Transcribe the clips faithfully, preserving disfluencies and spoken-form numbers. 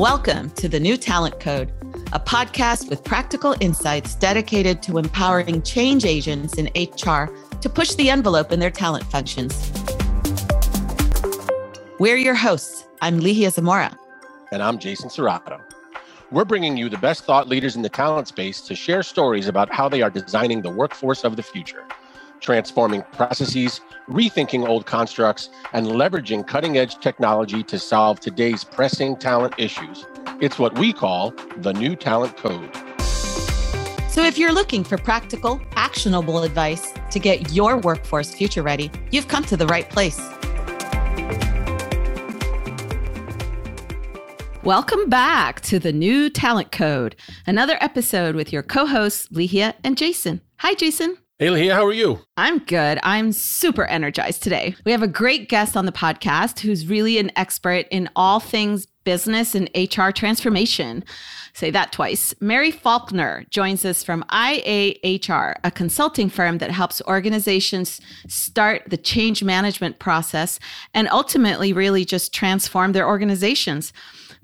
Welcome to The New Talent Code, a podcast with practical insights dedicated to empowering change agents in H R to push the envelope in their talent functions. We're your hosts. I'm Ligia Zamora. And I'm Jason Serrato. We're bringing you the best thought leaders in the talent space to share stories about how they are designing the workforce of the future, transforming processes, rethinking old constructs, and leveraging cutting-edge technology to solve today's pressing talent issues. It's what we call the New Talent Code. So if you're looking for practical, actionable advice to get your workforce future ready, you've come to the right place. Welcome back to the New Talent Code, another episode with your co-hosts, Ligia and Jason. Hi, Jason. Hey, Ligia, how are you? I'm good. I'm super energized today. We have a great guest on the podcast who's really an expert in all things business and H R transformation. Say that twice. Mary Faulkner joins us from I A H R, a consulting firm that helps organizations start the change management process and ultimately really just transform their organizations.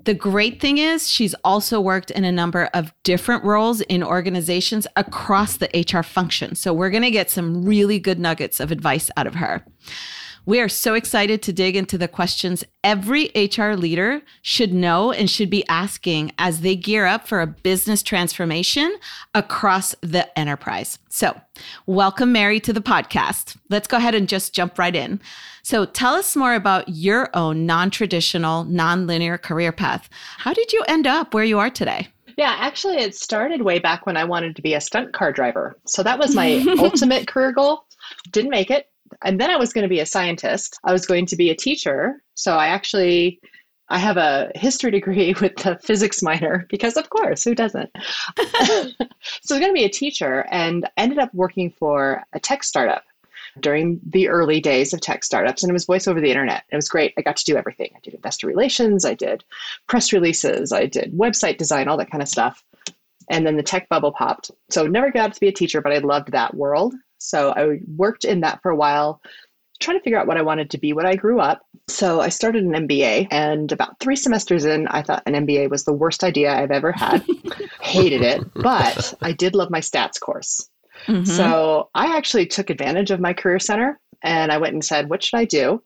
The great thing is she's also worked in a number of different roles in organizations across the H R function. So we're going to get some really good nuggets of advice out of her. We are so excited to dig into the questions every H R leader should know and should be asking as they gear up for a business transformation across the enterprise. So welcome, Mary, to the podcast. Let's go ahead and just jump right in. So tell us more about your own non-traditional, non-linear career path. How did you end up where you are today? Yeah, actually, it started way back when I wanted to be a stunt car driver. So that was my ultimate career goal. Didn't make it. And then I was going to be a scientist. I was going to be a teacher. So I actually, I have a history degree with a physics minor because of course, who doesn't? So I was going to be a teacher and ended up working for a tech startup during the early days of tech startups. And it was voice over the internet. It was great. I got to do everything. I did investor relations. I did press releases. I did website design, all that kind of stuff. And then the tech bubble popped. So never got to be a teacher, but I loved that world. So I worked in that for a while, trying to figure out what I wanted to be when I grew up. So I started an M B A, and about three semesters in, I thought an M B A was the worst idea I've ever had. Hated it, but I did love my stats course. Mm-hmm. So I actually took advantage of my career center, and I went and said, what should I do?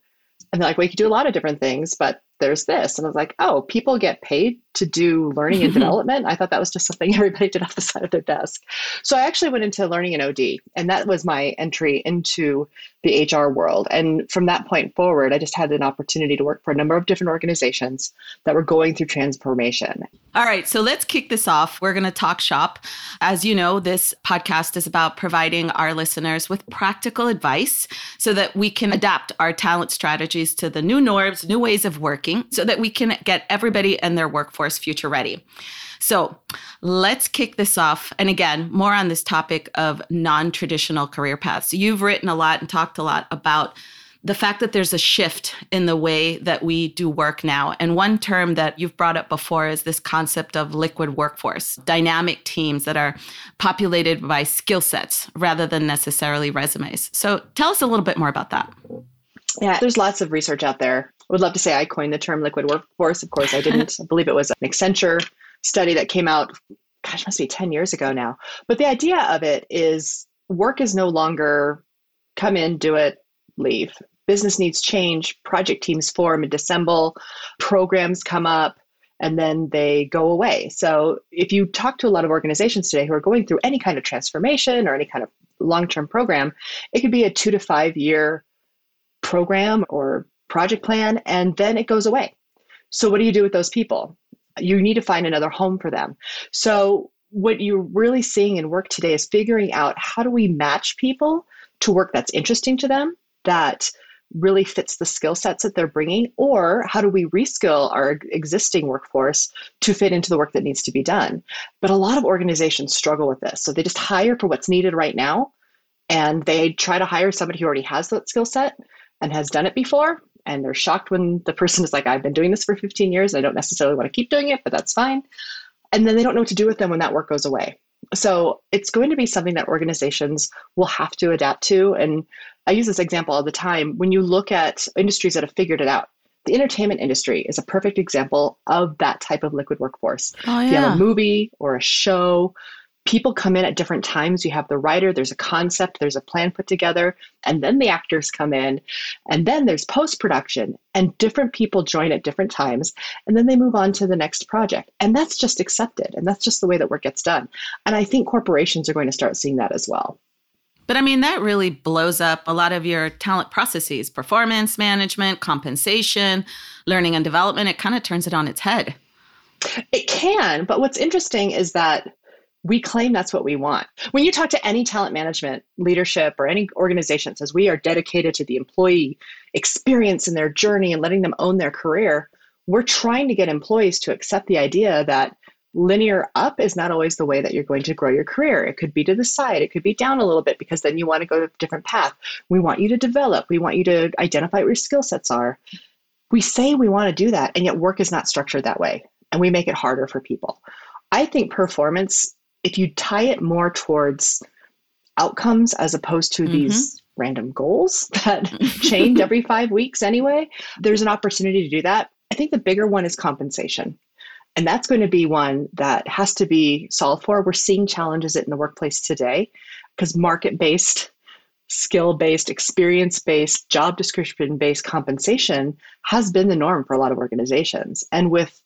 And they're like, well, you could do a lot of different things, but there's this. And I was like, oh, people get paid to do learning and development. I thought that was just something everybody did off the side of their desk. So I actually went into learning and O D, and that was my entry into the H R world. And from that point forward, I just had an opportunity to work for a number of different organizations that were going through transformation. All right, so let's kick this off. We're going to talk shop. As you know, this podcast is about providing our listeners with practical advice so that we can adapt our talent strategies to the new norms, new ways of working, so that we can get everybody and their workforce future ready. So let's kick this off. And again, more on this topic of non-traditional career paths. You've written a lot and talked a lot about the fact that there's a shift in the way that we do work now. And one term that you've brought up before is this concept of liquid workforce, dynamic teams that are populated by skill sets rather than necessarily resumes. So tell us a little bit more about that. Yeah, there's lots of research out there. I would love to say I coined the term liquid workforce. Of course, I didn't. I believe it was an Accenture study that came out, gosh, must be ten years ago now. But the idea of it is work is no longer come in, do it, leave. Business needs change. Project teams form and dissemble. Programs come up and then they go away. So if you talk to a lot of organizations today who are going through any kind of transformation or any kind of long-term program, it could be a two to five year program or project plan, and then it goes away. So what do you do with those people? You need to find another home for them. So what you're really seeing in work today is figuring out how do we match people to work that's interesting to them, that really fits the skill sets that they're bringing, or how do we reskill our existing workforce to fit into the work that needs to be done? But a lot of organizations struggle with this. So they just hire for what's needed right now, and they try to hire somebody who already has that skill set and has done it before. And they're shocked when the person is like, I've been doing this for fifteen years. I don't necessarily want to keep doing it, but that's fine. And then they don't know what to do with them when that work goes away. So it's going to be something that organizations will have to adapt to. And I use this example all the time. When you look at industries that have figured it out, The entertainment industry is a perfect example of that type of liquid workforce. Oh, yeah. If you have a movie or a show, people come in at different times. You have the writer, there's a concept, there's a plan put together, and then the actors come in, and then there's post-production, and different people join at different times, and then they move on to the next project. And that's just accepted, and that's just the way that work gets done. And I think corporations are going to start seeing that as well. But I mean, that really blows up a lot of your talent processes, performance management, compensation, learning and development. It kind of turns it on its head. It can, but what's interesting is that we claim that's what we want. When you talk to any talent management leadership or any organization that says we are dedicated to the employee experience and their journey and letting them own their career, we're trying to get employees to accept the idea that linear up is not always the way that you're going to grow your career. It could be to the side. It could be down a little bit because then you want to go to a different path. We want you to develop. We want you to identify what your skill sets are. We say we want to do that, and yet work is not structured that way, and we make it harder for people. I think performance, if you tie it more towards outcomes as opposed to mm-hmm. these random goals that change every five weeks anyway, there's an opportunity to do that. I think the bigger one is compensation. And that's going to be one that has to be solved for. We're seeing challenges in the workplace today because market-based, skill-based, experience-based, job description-based compensation has been the norm for a lot of organizations. And with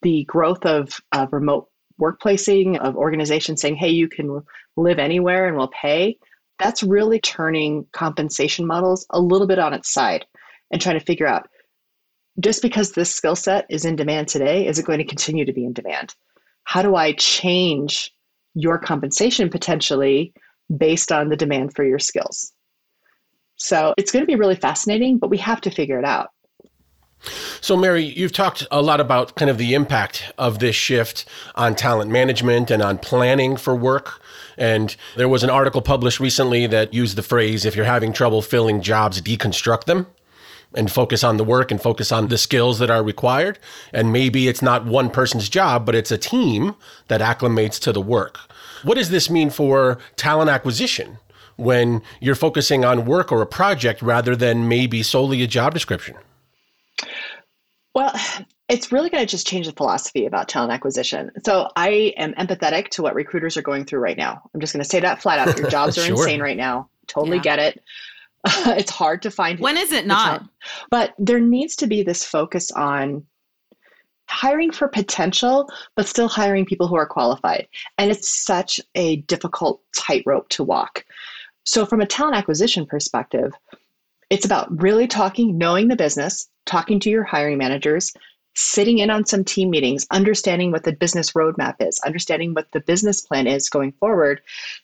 the growth of uh, remote workplacing, of organizations saying, hey, you can live anywhere and we'll pay, that's really turning compensation models a little bit on its side and trying to figure out, just because this skill set is in demand today, is it going to continue to be in demand? How do I change your compensation potentially based on the demand for your skills? So it's going to be really fascinating, but we have to figure it out. So, Mary, you've talked a lot about kind of the impact of this shift on talent management and on planning for work. And there was an article published recently that used the phrase, if you're having trouble filling jobs, deconstruct them. And focus on the work and focus on the skills that are required. And maybe it's not one person's job, but it's a team that acclimates to the work. What does this mean for talent acquisition when you're focusing on work or a project rather than maybe solely a job description? Well, it's really going to just change the philosophy about talent acquisition. So I am empathetic to what recruiters are going through right now. I'm just going to say that flat out. Your jobs are sure. insane right now. Totally yeah. get it. It's hard to find. When is it not? Talent. But there needs to be this focus on hiring for potential, but still hiring people who are qualified. And it's such a difficult tightrope to walk. So from a talent acquisition perspective, it's about really talking, knowing the business, talking to your hiring managers, sitting in on some team meetings, understanding what the business roadmap is, understanding what the business plan is going forward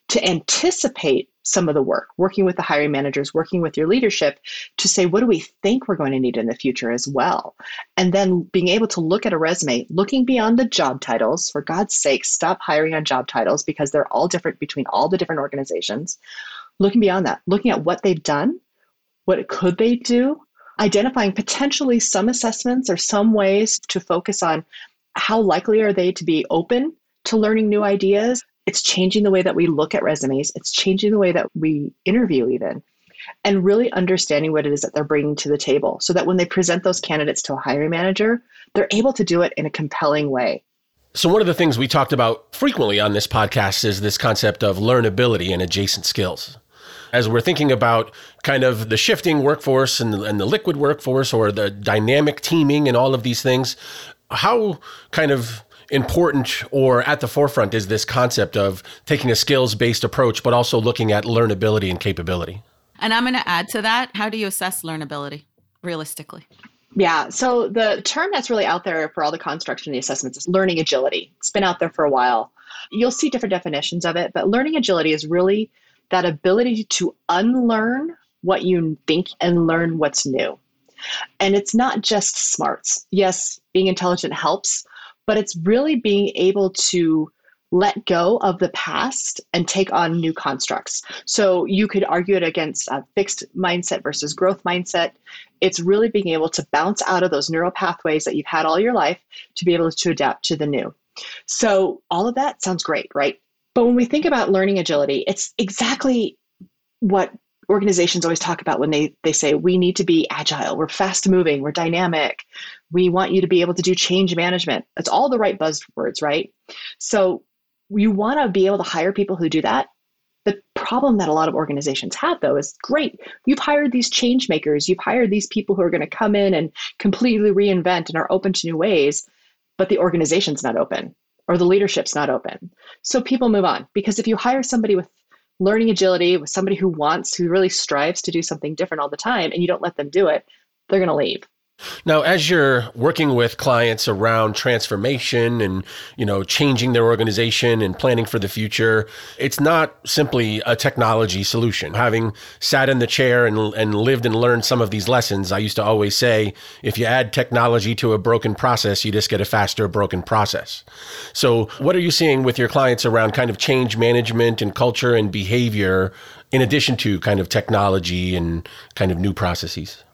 to anticipate some of the work, working with the hiring managers, working with your leadership to say, what do we think we're going to need in the future as well? And then being able to look at a resume, looking beyond the job titles, for God's sake, stop hiring on job titles because they're all different between all the different organizations. Looking beyond that, looking at what they've done, what could they do, identifying potentially some assessments or some ways to focus on how likely are they to be open to learning new ideas. It's changing the way that we look at resumes. It's changing the way that we interview even, and really understanding what it is that they're bringing to the table so that when they present those candidates to a hiring manager, they're able to do it in a compelling way. So one of the things we talked about frequently on this podcast is this concept of learnability and adjacent skills. As we're thinking about kind of the shifting workforce and the, and the liquid workforce or the dynamic teaming and all of these things, how kind of important or at the forefront is this concept of taking a skills-based approach, but also looking at learnability and capability? And I'm going to add to that, how do you assess learnability realistically? Yeah, so the term that's really out there for all the construction and the assessments is learning agility. It's been out there for a while. You'll see different definitions of it, but learning agility is really that ability to unlearn what you think and learn what's new. And it's not just smarts. Yes, being intelligent helps, but it's really being able to let go of the past and take on new constructs. So you could argue it against a fixed mindset versus growth mindset. It's really being able to bounce out of those neural pathways that you've had all your life to be able to adapt to the new. So all of that sounds great, right? But when we think about learning agility, it's exactly what organizations always talk about when they, they say, we need to be agile, we're fast moving, we're dynamic, we want you to be able to do change management. That's all the right buzzwords, right? So you want to be able to hire people who do that. The problem that a lot of organizations have, though, is great, you've hired these change makers, you've hired these people who are going to come in and completely reinvent and are open to new ways, but the organization's not open or the leadership's not open. So people move on, because if you hire somebody with learning agility, with somebody who wants, who really strives to do something different all the time, and you don't let them do it, they're going to leave. Now, as you're working with clients around transformation and, you know, changing their organization and planning for the future, it's not simply a technology solution. Having sat in the chair and, and lived and learned some of these lessons, I used to always say, if you add technology to a broken process, you just get a faster broken process. So what are you seeing with your clients around kind of change management and culture and behavior, in addition to kind of technology and kind of new processes?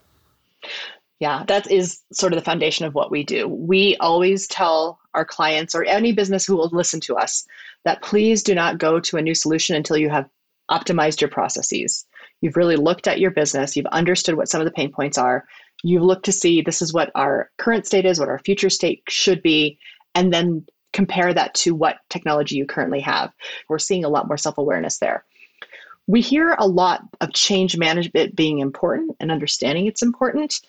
Yeah, that is sort of the foundation of what we do. We always tell our clients, or any business who will listen to us, that please do not go to a new solution until you have optimized your processes. You've really looked at your business. You've understood what some of the pain points are. You've looked to see this is what our current state is, what our future state should be, and then compare that to what technology you currently have. We're seeing a lot more self-awareness there. We hear a lot of change management being important and understanding it's important.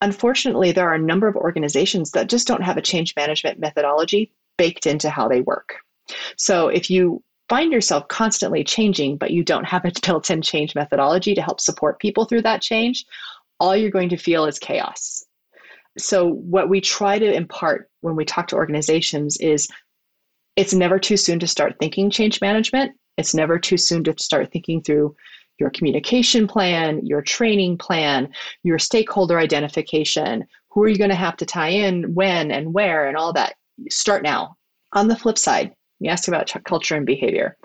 Unfortunately, there are a number of organizations that just don't have a change management methodology baked into how they work. So if you find yourself constantly changing, but you don't have a built-in change methodology to help support people through that change, all you're going to feel is chaos. So what we try to impart when we talk to organizations is, it's never too soon to start thinking change management. It's never too soon to start thinking through your communication plan, your training plan, your stakeholder identification, who are you going to have to tie in, when and where, and all that. Start now. On the flip side, you asked about culture and behavior.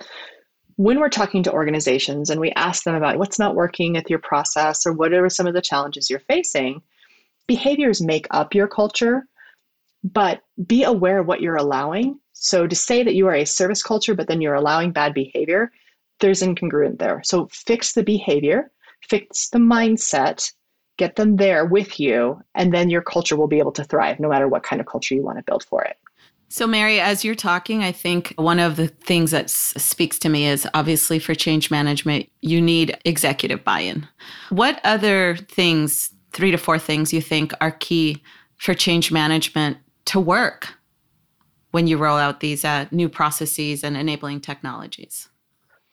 When we're talking to organizations and we ask them about what's not working with your process or what are some of the challenges you're facing, behaviors make up your culture, but be aware of what you're allowing. So to say that you are a service culture, but then you're allowing bad behavior, there's incongruent there. So fix the behavior, fix the mindset, get them there with you, and then your culture will be able to thrive no matter what kind of culture you want to build for it. So Mary, as you're talking, I think one of the things that s- speaks to me is, obviously for change management, you need executive buy-in. What other things, three to four things you think are key for change management to work when you roll out these uh, new processes and enabling technologies?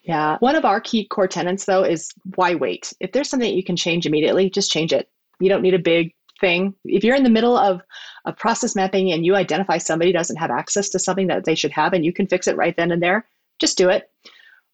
Yeah. One of our key core tenets, though, is why wait? If there's something that you can change immediately, just change it. You don't need a big thing. If you're in the middle of a process mapping and you identify somebody doesn't have access to something that they should have and you can fix it right then and there, just do it.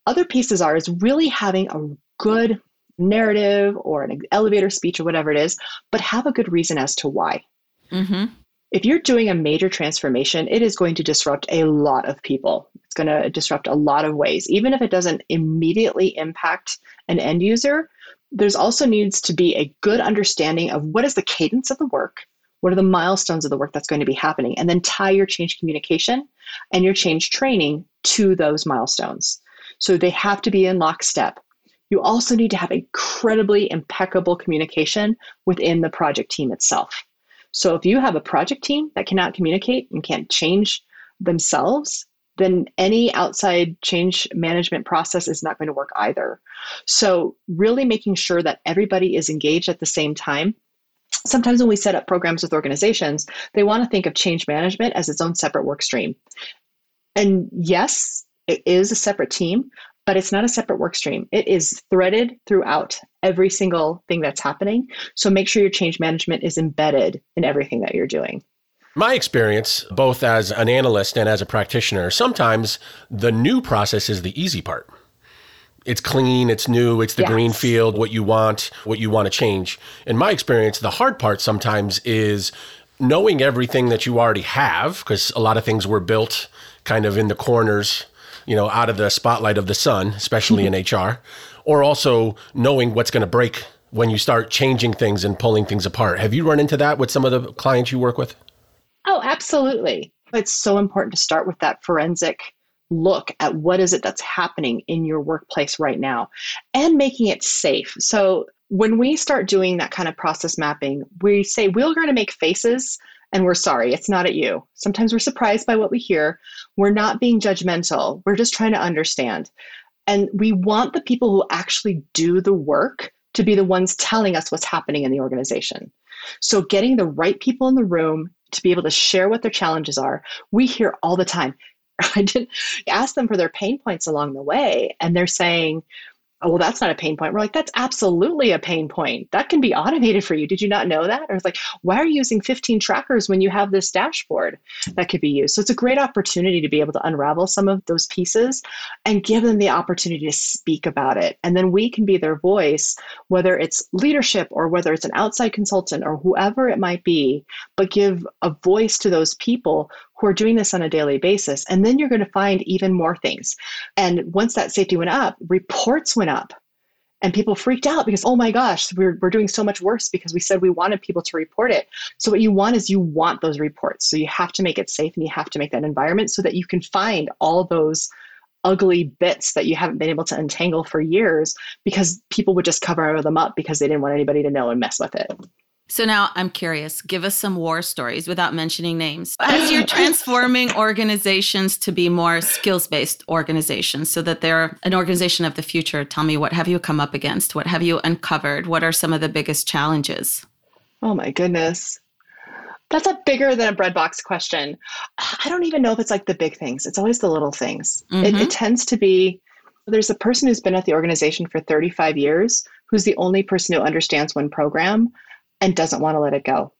Other pieces are is really having a good narrative or an elevator speech or whatever it is, but have a good reason as to why. Mm-hmm. If you're doing a major transformation, it is going to disrupt a lot of people. It's going to disrupt a lot of ways. Even if it doesn't immediately impact an end user, there's also needs to be a good understanding of what is the cadence of the work, what are the milestones of the work that's going to be happening, and then tie your change communication and your change training to those milestones. So they have to be in lockstep. You also need to have incredibly impeccable communication within the project team itself. So if you have a project team that cannot communicate and can't change themselves, then any outside change management process is not going to work either. So really making sure that everybody is engaged at the same time. Sometimes when we set up programs with organizations, they want to think of change management as its own separate work stream. And yes, it is a separate team, but it's not a separate work stream. It is threaded throughout every single thing that's happening. So make sure your change management is embedded in everything that you're doing. My experience, both as an analyst and as a practitioner, sometimes the new process is the easy part. It's clean, it's new, it's the yes. green field, what you want, what you want to change. In my experience, the hard part sometimes is knowing everything that you already have, because a lot of things were built kind of in the corners, you know, out of the spotlight of the sun, especially in H R, or also knowing what's going to break when you start changing things and pulling things apart. Have you run into that with some of the clients you work with? Oh, absolutely. It's so important to start with that forensic look at what is it that's happening in your workplace right now and making it safe. So when we start doing that kind of process mapping, we say, we're going to make faces and we're sorry, it's not at you. Sometimes we're surprised by what we hear. We're not being judgmental. We're just trying to understand. And we want the people who actually do the work to be the ones telling us what's happening in the organization. So getting the right people in the room to be able to share what their challenges are. We hear all the time. I didn't ask them for their pain points along the way. And they're saying, oh, well, that's not a pain point. We're like, that's absolutely a pain point. That can be automated for you. Did you not know that? Or it's like, why are you using fifteen trackers when you have this dashboard that could be used? So it's a great opportunity to be able to unravel some of those pieces and give them the opportunity to speak about it. And then we can be their voice, whether it's leadership or whether it's an outside consultant or whoever it might be, but give a voice to those people who are doing this on a daily basis. And then you're going to find even more things. And once that safety went up, reports went up and people freaked out because, oh my gosh, we're, we're doing so much worse because we said we wanted people to report it. So what you want is you want those reports. So you have to make it safe and you have to make that environment so that you can find all those ugly bits that you haven't been able to untangle for years because people would just cover them up because they didn't want anybody to know and mess with it. So now I'm curious, give us some war stories without mentioning names. As you're transforming organizations to be more skills-based organizations so that they're an organization of the future, tell me, what have you come up against? What have you uncovered? What are some of the biggest challenges? Oh my goodness. That's a bigger than a bread box question. I don't even know if it's like the big things. It's always the little things. Mm-hmm. It, it tends to be, there's a person who's been at the organization for thirty-five years, who's the only person who understands one program and doesn't want to let it go.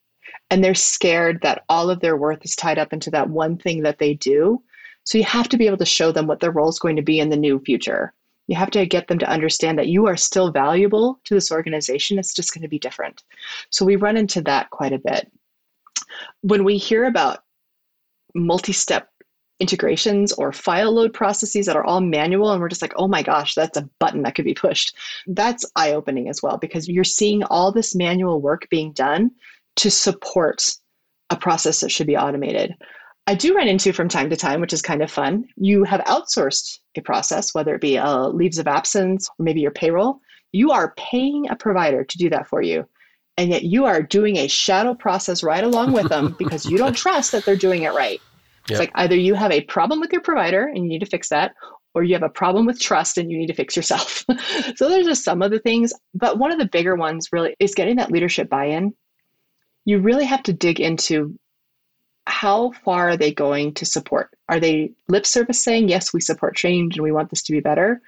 And they're scared that all of their worth is tied up into that one thing that they do. So you have to be able to show them what their role is going to be in the new future. You have to get them to understand that you are still valuable to this organization. It's just going to be different. So we run into that quite a bit. When we hear about multi-step integrations or file load processes that are all manual, and we're just like, oh my gosh, that's a button that could be pushed. That's eye-opening as well, because you're seeing all this manual work being done to support a process that should be automated. I do run into from time to time, which is kind of fun. You have outsourced a process, whether it be a leaves of absence, or maybe your payroll. You are paying a provider to do that for you. And yet you are doing a shadow process right along with them because you don't trust that they're doing it right. It's yep. like either you have a problem with your provider and you need to fix that, or you have a problem with trust and you need to fix yourself. So there's just some of the things. But one of the bigger ones really is getting that leadership buy-in. You really have to dig into how far are they going to support? Are they lip service saying, yes, we support change and we want this to be better?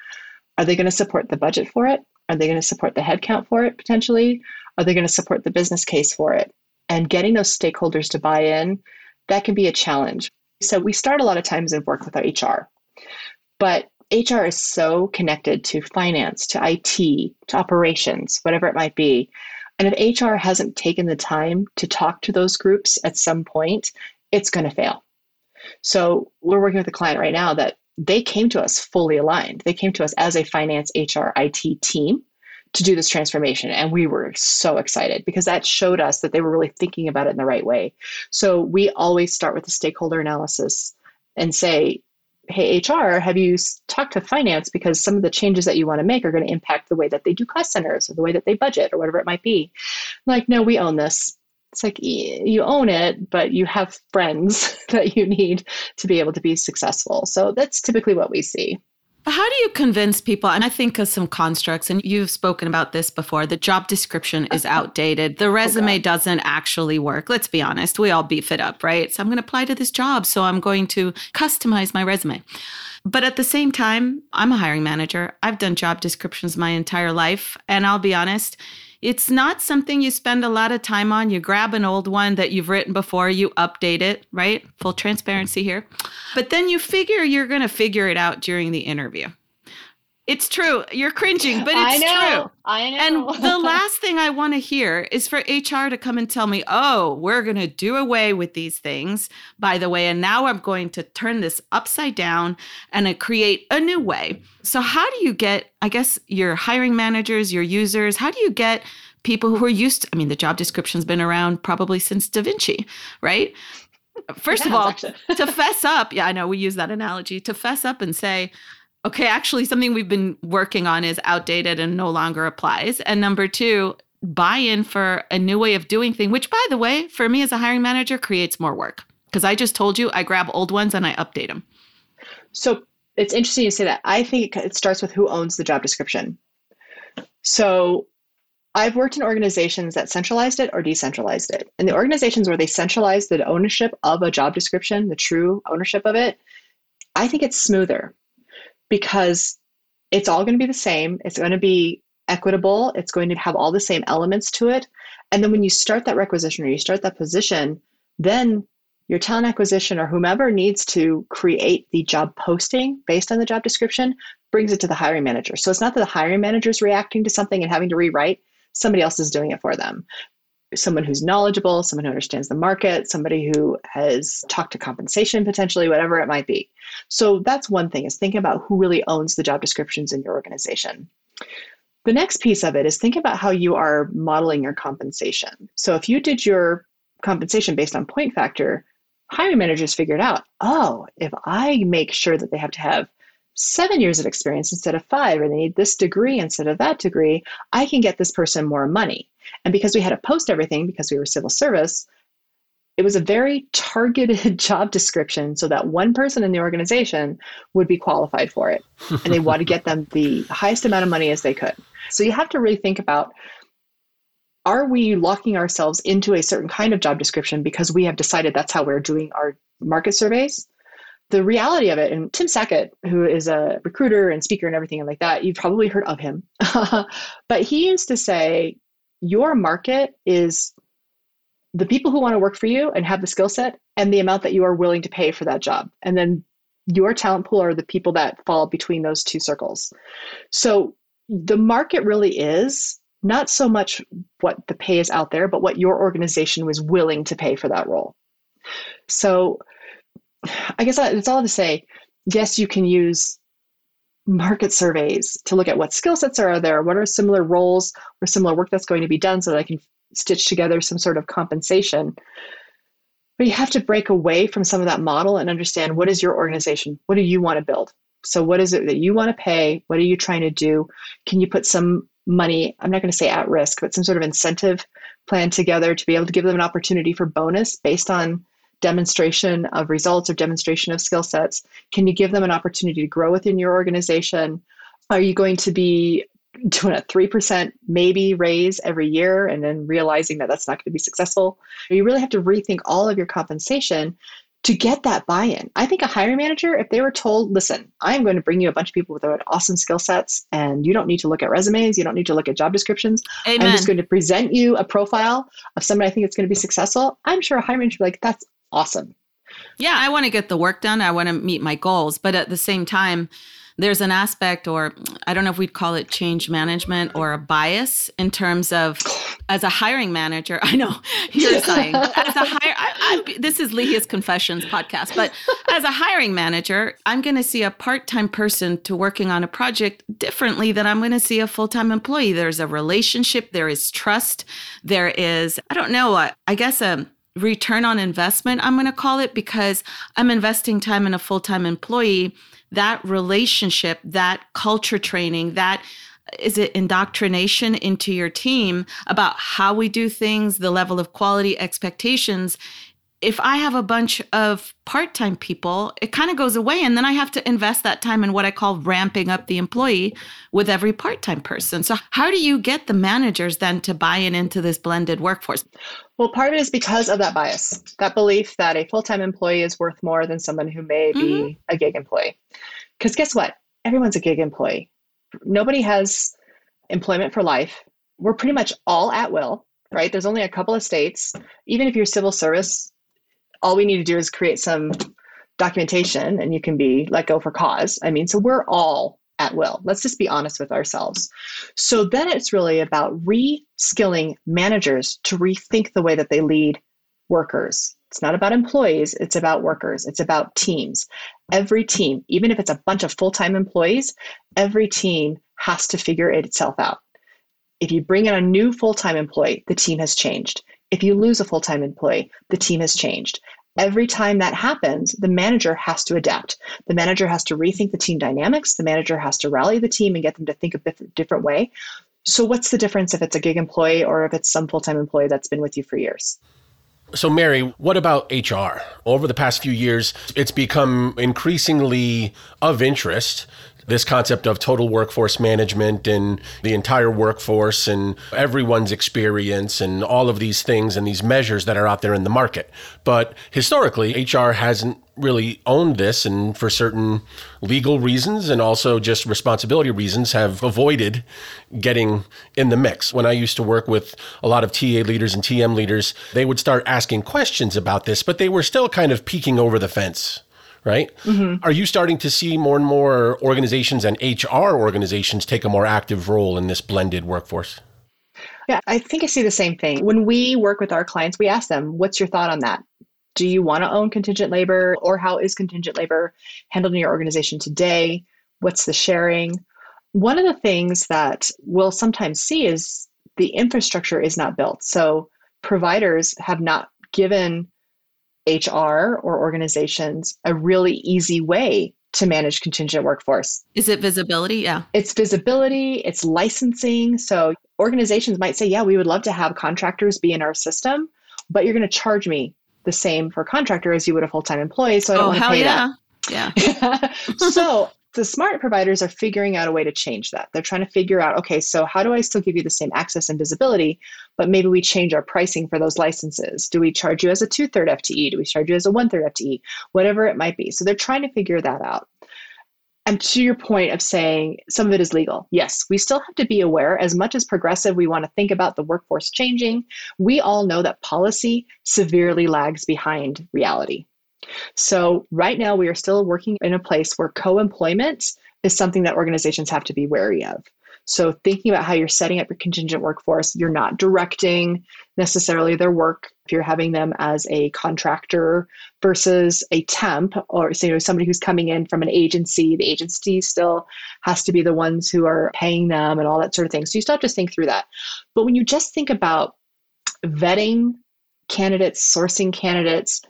Are they going to support the budget for it? Are they going to support the headcount for it potentially? Are they going to support the business case for it? And getting those stakeholders to buy in, that can be a challenge. So we start a lot of times and work with our H R, but H R is so connected to finance, to I T, to operations, whatever it might be. And if H R hasn't taken the time to talk to those groups at some point, it's going to fail. So we're working with a client right now that they came to us fully aligned. They came to us as a finance, H R, I T team to do this transformation. And we were so excited because that showed us that they were really thinking about it in the right way. So we always start with the stakeholder analysis and say, hey, H R, have you talked to finance? Because some of the changes that you want to make are going to impact the way that they do cost centers or the way that they budget or whatever it might be. I'm like, no, we own this. It's like, you own it, but you have friends that you need to be able to be successful. So that's typically what we see. How do you convince people? And I think of some constructs, and you've spoken about this before. The job description is outdated. The resume oh doesn't actually work. Let's be honest. We all beef it up, right? So I'm going to apply to this job. So I'm going to customize my resume. But at the same time, I'm a hiring manager. I've done job descriptions my entire life. And I'll be honest, it's not something you spend a lot of time on. You grab an old one that you've written before, you update it, right? Full transparency here. But then you figure you're going to figure it out during the interview. It's true. You're cringing, but it's I know, true. I know. And the last thing I want to hear is for H R to come and tell me, oh, we're going to do away with these things, by the way, and now I'm going to turn this upside down and create a new way. So how do you get, I guess, your hiring managers, your users, how do you get people who are used to, I mean, the job description's been around probably since Da Vinci, right? First yeah, of all, actually. to fess up. Yeah, I know we use that analogy. To fess up and say, okay, actually something we've been working on is outdated and no longer applies. And number two, buy in for a new way of doing things, which by the way, for me as a hiring manager, creates more work. Because I just told you, I grab old ones and I update them. So it's interesting you say that. I think it starts with who owns the job description. So I've worked in organizations that centralized it or decentralized it. And the organizations where they centralized the ownership of a job description, the true ownership of it, I think it's smoother because it's all going to be the same. It's going to be equitable. It's going to have all the same elements to it. And then when you start that requisition or you start that position, then your talent acquisition or whomever needs to create the job posting based on the job description brings it to the hiring manager. So it's not that the hiring manager is reacting to something and having to rewrite. Somebody else is doing it for them. Someone who's knowledgeable, someone who understands the market, somebody who has talked to compensation, potentially, whatever it might be. So that's one thing, is thinking about who really owns the job descriptions in your organization. The next piece of it is think about how you are modeling your compensation. So if you did your compensation based on point factor, hiring managers figured out, oh, if I make sure that they have to have seven years of experience instead of five, or they need this degree instead of that degree, I can get this person more money. And because we had to post everything, because we were civil service, it was a very targeted job description so that one person in the organization would be qualified for it. And they want to get them the highest amount of money as they could. So you have to really think about, are we locking ourselves into a certain kind of job description because we have decided that's how we're doing our market surveys? The reality of it, and Tim Sackett, who is a recruiter and speaker and everything like that, you've probably heard of him. But he used to say, your market is the people who want to work for you and have the skill set and the amount that you are willing to pay for that job. And then your talent pool are the people that fall between those two circles. So the market really is not so much what the pay is out there, but what your organization was willing to pay for that role. So I guess it's all to say, yes, you can use market surveys to look at what skill sets are there, what are similar roles or similar work that's going to be done so that I can stitch together some sort of compensation. But you have to break away from some of that model and understand, what is your organization? What do you want to build? So what is it that you want to pay? What are you trying to do? Can you put some money, I'm not going to say at risk, but some sort of incentive plan together to be able to give them an opportunity for bonus based on demonstration of results or demonstration of skill sets? Can you give them an opportunity to grow within your organization? Are you going to be doing a three percent maybe raise every year and then realizing that that's not going to be successful? You really have to rethink all of your compensation to get that buy-in. I think a hiring manager, if they were told, listen, I'm going to bring you a bunch of people with awesome skill sets and you don't need to look at resumes, you don't need to look at job descriptions. Amen. I'm just going to present you a profile of somebody I think it's going to be successful. I'm sure a hiring manager would be like, that's awesome. Yeah, I want to get the work done. I want to meet my goals. But at the same time, there's an aspect, or I don't know if we'd call it change management or a bias, in terms of, as a hiring manager, I know you're saying, as a hire, I, I, this is Ligia's Confessions podcast, but as a hiring manager, I'm going to see a part-time person to working on a project differently than I'm going to see a full-time employee. There's a relationship, there is trust, there is, I don't know, I, I guess a return on investment, I'm going to call it, because I'm investing time in a full-time employee. That relationship, that culture training, that is it indoctrination into your team about how we do things, the level of quality expectations. If I have a bunch of part-time people, it kind of goes away. And then I have to invest that time in what I call ramping up the employee with every part-time person. So how do you get the managers then to buy in into this blended workforce? Well, part of it is because of that bias, that belief that a full-time employee is worth more than someone who may mm-hmm. be a gig employee. Because guess what? Everyone's a gig employee. Nobody has employment for life. We're pretty much all at will, right? There's only a couple of states. Even if you're civil service, all we need to do is create some documentation and you can be let go for cause. I mean, so we're all at will. Let's just be honest with ourselves. So then it's really about reskilling managers to rethink the way that they lead workers. It's not about employees. It's about workers. It's about teams. Every team, even if it's a bunch of full-time employees, every team has to figure it itself out. If you bring in a new full-time employee, the team has changed. If you lose a full-time employee, the team has changed. Every time that happens, the manager has to adapt. The manager has to rethink the team dynamics. The manager has to rally the team and get them to think a different, different way. So what's the difference if it's a gig employee or if it's some full-time employee that's been with you for years? So Mary, what about H R? Over the past few years, it's become increasingly of interest, this concept of total workforce management and the entire workforce and everyone's experience and all of these things and these measures that are out there in the market. But historically, H R hasn't really owned this, and for certain legal reasons and also just responsibility reasons have avoided getting in the mix. When I used to work with a lot of T A leaders and T M leaders, they would start asking questions about this, but they were still kind of peeking over the fence. Right? Mm-hmm. Are you starting to see more and more organizations and H R organizations take a more active role in this blended workforce? Yeah, I think I see the same thing. When we work with our clients, we ask them, what's your thought on that? Do you want to own contingent labor, or how is contingent labor handled in your organization today? What's the sharing? One of the things that we'll sometimes see is the infrastructure is not built. So providers have not given H R or organizations a really easy way to manage contingent workforce. Is it visibility? Yeah. It's visibility, it's licensing. So organizations might say, yeah, we would love to have contractors be in our system, but you're going to charge me the same for contractor as you would a full-time employee. So I don't oh, want to pay yeah. that. Yeah. So the smart providers are figuring out a way to change that. They're trying to figure out, okay, so how do I still give you the same access and visibility, but maybe we change our pricing for those licenses? Do we charge you as a two-third F T E? Do we charge you as a one-third F T E? Whatever it might be. So they're trying to figure that out. And to your point of saying some of it is legal, yes, we still have to be aware, as much as progressive, we want to think about the workforce changing. We all know that policy severely lags behind reality. So right now we are still working in a place where co-employment is something that organizations have to be wary of. So thinking about how you're setting up your contingent workforce, you're not directing necessarily their work. If you're having them as a contractor versus a temp, or so, you know, somebody who's coming in from an agency, the agency still has to be the ones who are paying them and all that sort of thing. So you still have to think through that. But when you just think about vetting candidates, sourcing candidates,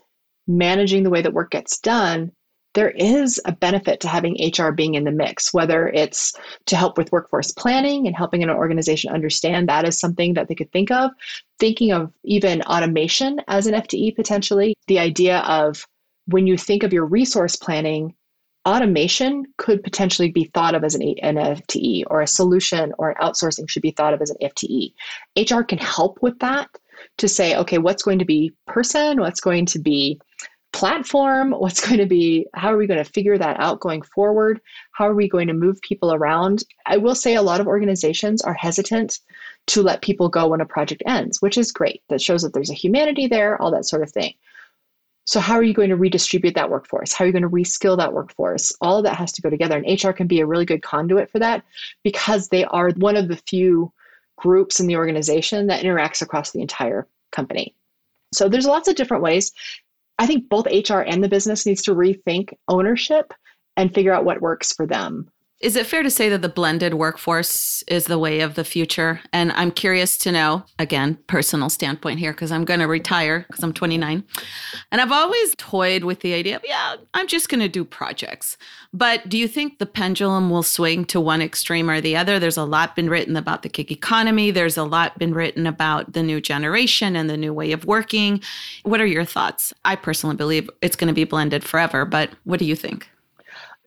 managing the way that work gets done, there is a benefit to having H R being in the mix, whether it's to help with workforce planning and helping an organization understand that is something that they could think of, thinking of even automation as an F T E potentially, the idea of when you think of your resource planning, automation could potentially be thought of as an, an F T E, or a solution or an outsourcing should be thought of as an F T E. H R can help with that to say, okay, what's going to be person, what's going to be platform, what's going to be, how are we going to figure that out going forward? How are we going to move people around? I will say a lot of organizations are hesitant to let people go when a project ends, which is great. That shows that there's a humanity there, all that sort of thing. So how are you going to redistribute that workforce? How are you going to reskill that workforce? All of that has to go together. And H R can be a really good conduit for that, because they are one of the few groups in the organization that interacts across the entire company. So there's lots of different ways. I think both H R and the business needs to rethink ownership and figure out what works for them. Is it fair to say that the blended workforce is the way of the future? And I'm curious to know, again, personal standpoint here, because I'm going to retire because I'm twenty-nine. And I've always toyed with the idea of, yeah, I'm just going to do projects. But do you think the pendulum will swing to one extreme or the other? There's a lot been written about the gig economy. There's a lot been written about the new generation and the new way of working. What are your thoughts? I personally believe it's going to be blended forever, but what do you think?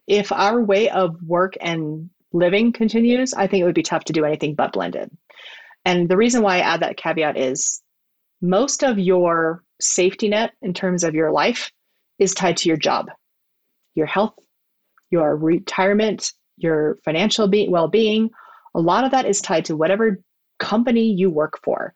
If our way of work and living continues, I think it would be tough to do anything but blended. And the reason why I add that caveat is most of your safety net in terms of your life is tied to your job, your health, your retirement, your financial be- well-being. A lot of that is tied to whatever company you work for.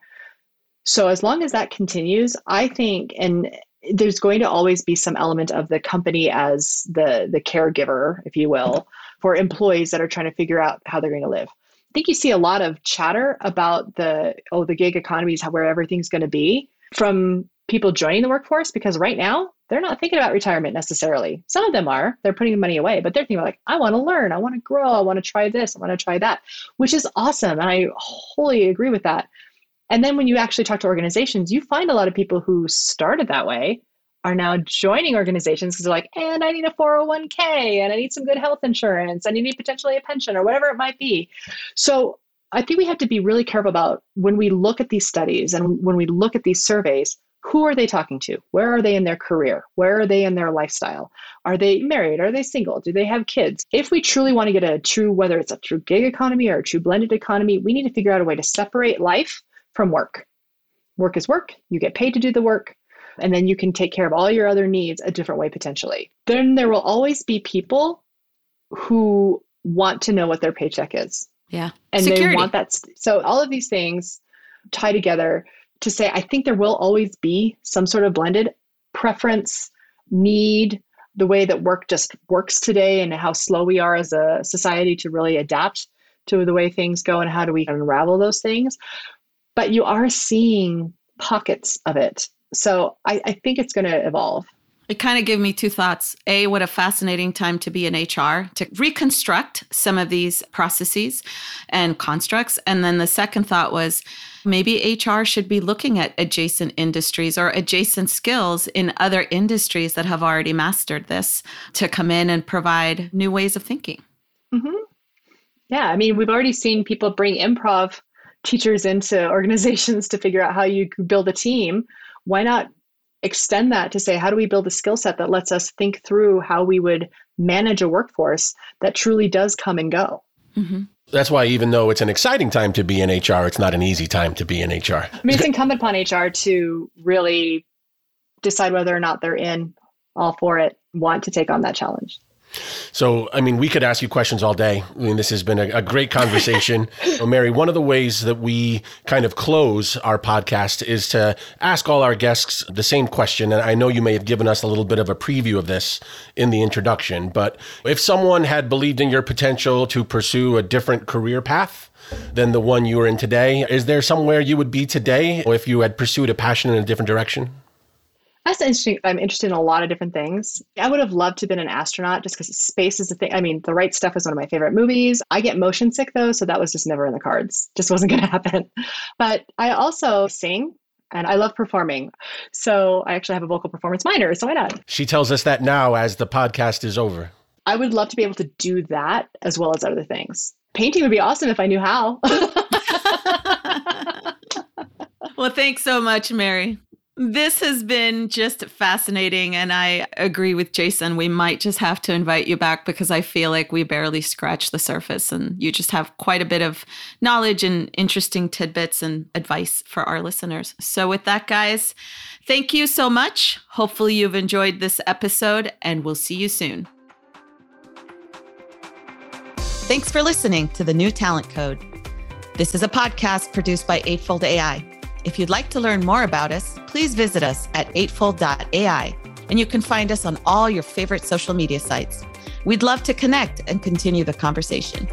So as long as that continues, I think, and there's going to always be some element of the company as the, the caregiver, if you will, for employees that are trying to figure out how they're going to live. I think you see a lot of chatter about the, oh, the gig economy is where everything's going to be, from people joining the workforce, because right now they're not thinking about retirement necessarily. Some of them are, they're putting money away, but they're thinking about like, I want to learn, I want to grow, I want to try this, I want to try that, which is awesome. And I wholly agree with that. And then when you actually talk to organizations, you find a lot of people who started that way are now joining organizations because they're like, and I need a four oh one k and I need some good health insurance and you need potentially a pension or whatever it might be. So I think we have to be really careful about when we look at these studies and when we look at these surveys, who are they talking to? Where are they in their career? Where are they in their lifestyle? Are they married? Are they single? Do they have kids? If we truly want to get a true, whether it's a true gig economy or a true blended economy, we need to figure out a way to separate life from work. Work is work. You get paid to do the work. And then you can take care of all your other needs a different way, potentially. Then there will always be people who want to know what their paycheck is. Yeah. And security. They want that. St- so all of these things tie together to say, I think there will always be some sort of blended preference, need, the way that work just works today and how slow we are as a society to really adapt to the way things go and how do we unravel those things. But you are seeing pockets of it. So I, I think it's going to evolve. It kind of gave me two thoughts. A, what a fascinating time to be in H R, to reconstruct some of these processes and constructs. And then the second thought was maybe H R should be looking at adjacent industries or adjacent skills in other industries that have already mastered this to come in and provide new ways of thinking. Mm-hmm. Yeah. I mean, we've already seen people bring improv teachers into organizations to figure out how you build a team. Why not extend that to say, how do we build a skill set that lets us think through how we would manage a workforce that truly does come and go? Mm-hmm. That's why even though it's an exciting time to be in H R, it's not an easy time to be in H R. I mean, it's incumbent upon H R to really decide whether or not they're in, all for it, want to take on that challenge. So, I mean, we could ask you questions all day. I mean, this has been a, a great conversation. So, Mary, one of the ways that we kind of close our podcast is to ask all our guests the same question. And I know you may have given us a little bit of a preview of this in the introduction, but if someone had believed in your potential to pursue a different career path than the one you are in today, is there somewhere you would be today if you had pursued a passion in a different direction? That's interesting. I'm interested in a lot of different things. I would have loved to have been an astronaut just because space is a thing. I mean, The Right Stuff is one of my favorite movies. I get motion sick though, so that was just never in the cards. Just wasn't going to happen. But I also sing and I love performing. So I actually have a vocal performance minor, so why not? She tells us that now as the podcast is over. I would love to be able to do that as well as other things. Painting would be awesome if I knew how. Well, thanks so much, Mary. This has been just fascinating. And I agree with Jason. We might just have to invite you back because I feel like we barely scratched the surface and you just have quite a bit of knowledge and interesting tidbits and advice for our listeners. So with that, guys, thank you so much. Hopefully you've enjoyed this episode and we'll see you soon. Thanks for listening to The New Talent Code. This is a podcast produced by Eightfold A I. If you'd like to learn more about us, please visit us at eightfold dot A I, and you can find us on all your favorite social media sites. We'd love to connect and continue the conversation.